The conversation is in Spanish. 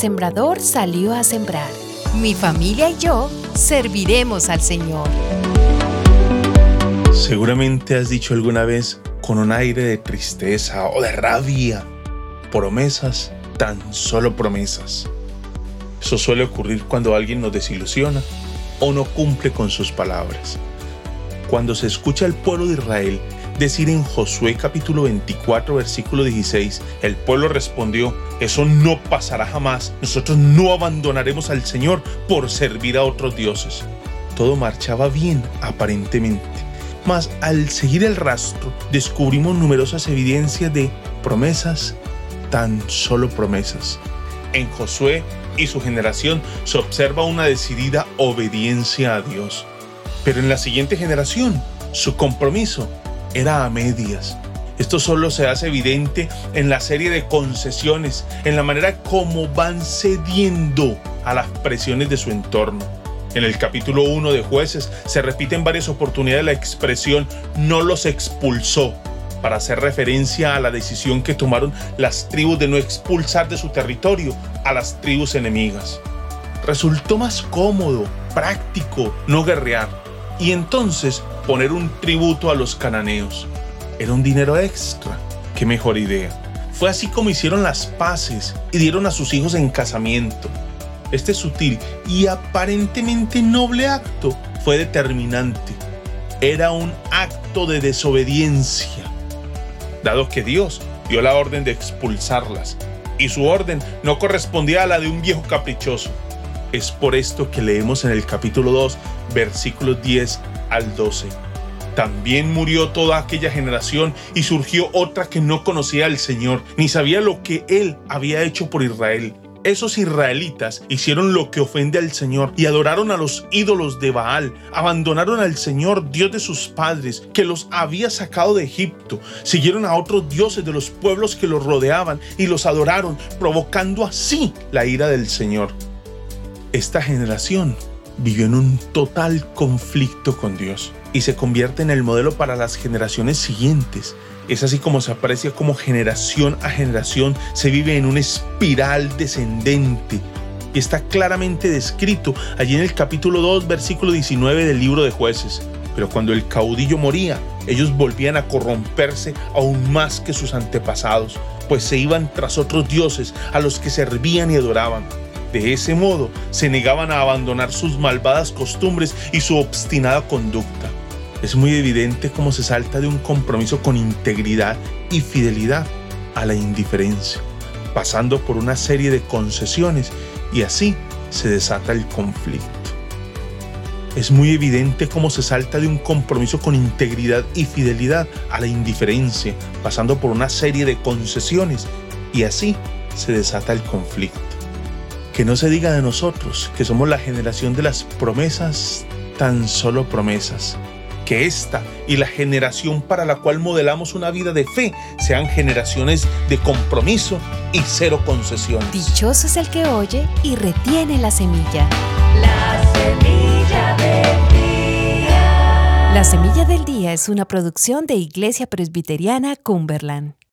sembrador salió a sembrar. Mi familia y yo serviremos al Señor. Seguramente has dicho alguna vez, con un aire de tristeza o de rabia, promesas, tan solo promesas. Eso suele ocurrir cuando alguien nos desilusiona o no cumple con sus palabras. Cuando se escucha al pueblo de Israel decir en Josué capítulo 24, versículo 16, el pueblo respondió, eso no pasará jamás, nosotros no abandonaremos al Señor por servir a otros dioses. Todo marchaba bien aparentemente, mas al seguir el rastro descubrimos numerosas evidencias de promesas, tan solo promesas. En Josué y su generación se observa una decidida obediencia a Dios, pero en la siguiente generación su compromiso era a medias. Esto solo se hace evidente en la serie de concesiones, en la manera como van cediendo a las presiones de su entorno. En el capítulo 1 de Jueces se repite en varias oportunidades la expresión no los expulsó, para hacer referencia a la decisión que tomaron las tribus de no expulsar de su territorio a las tribus enemigas. Resultó más cómodo, práctico, no guerrear, y entonces poner un tributo a los cananeos. Era un dinero extra. ¡Qué mejor idea! Fue así como hicieron las paces y dieron a sus hijos en casamiento. Este sutil y aparentemente noble acto fue determinante. Era un acto de desobediencia, dado que Dios dio la orden de expulsarlas, y su orden no correspondía a la de un viejo caprichoso. Es por esto que leemos en el capítulo 2, versículos 10 al 12. También murió toda aquella generación y surgió otra que no conocía al Señor, ni sabía lo que Él había hecho por Israel. Esos israelitas hicieron lo que ofende al Señor y adoraron a los ídolos de Baal, abandonaron al Señor, Dios de sus padres, que los había sacado de Egipto, siguieron a otros dioses de los pueblos que los rodeaban y los adoraron, provocando así la ira del Señor. Esta generación vivió en un total conflicto con Dios y se convierte en el modelo para las generaciones siguientes. Es así como se aprecia como generación a generación se vive en una espiral descendente. Y está claramente descrito allí en el capítulo 2, versículo 19 del libro de Jueces. Pero cuando el caudillo moría, ellos volvían a corromperse aún más que sus antepasados, pues se iban tras otros dioses a los que servían y adoraban. De ese modo, se negaban a abandonar sus malvadas costumbres y su obstinada conducta. Es muy evidente cómo se salta de un compromiso con integridad y fidelidad a la indiferencia, pasando por una serie de concesiones, y así se desata el conflicto. Es muy evidente cómo se salta de un compromiso con integridad y fidelidad a la indiferencia, pasando por una serie de concesiones, y así se desata el conflicto. Que no se diga de nosotros que somos la generación de las promesas, tan solo promesas. Que esta y la generación para la cual modelamos una vida de fe sean generaciones de compromiso y cero concesiones. Dichoso es el que oye y retiene la semilla. La Semilla del Día. La Semilla del Día es una producción de Iglesia Presbiteriana Cumberland.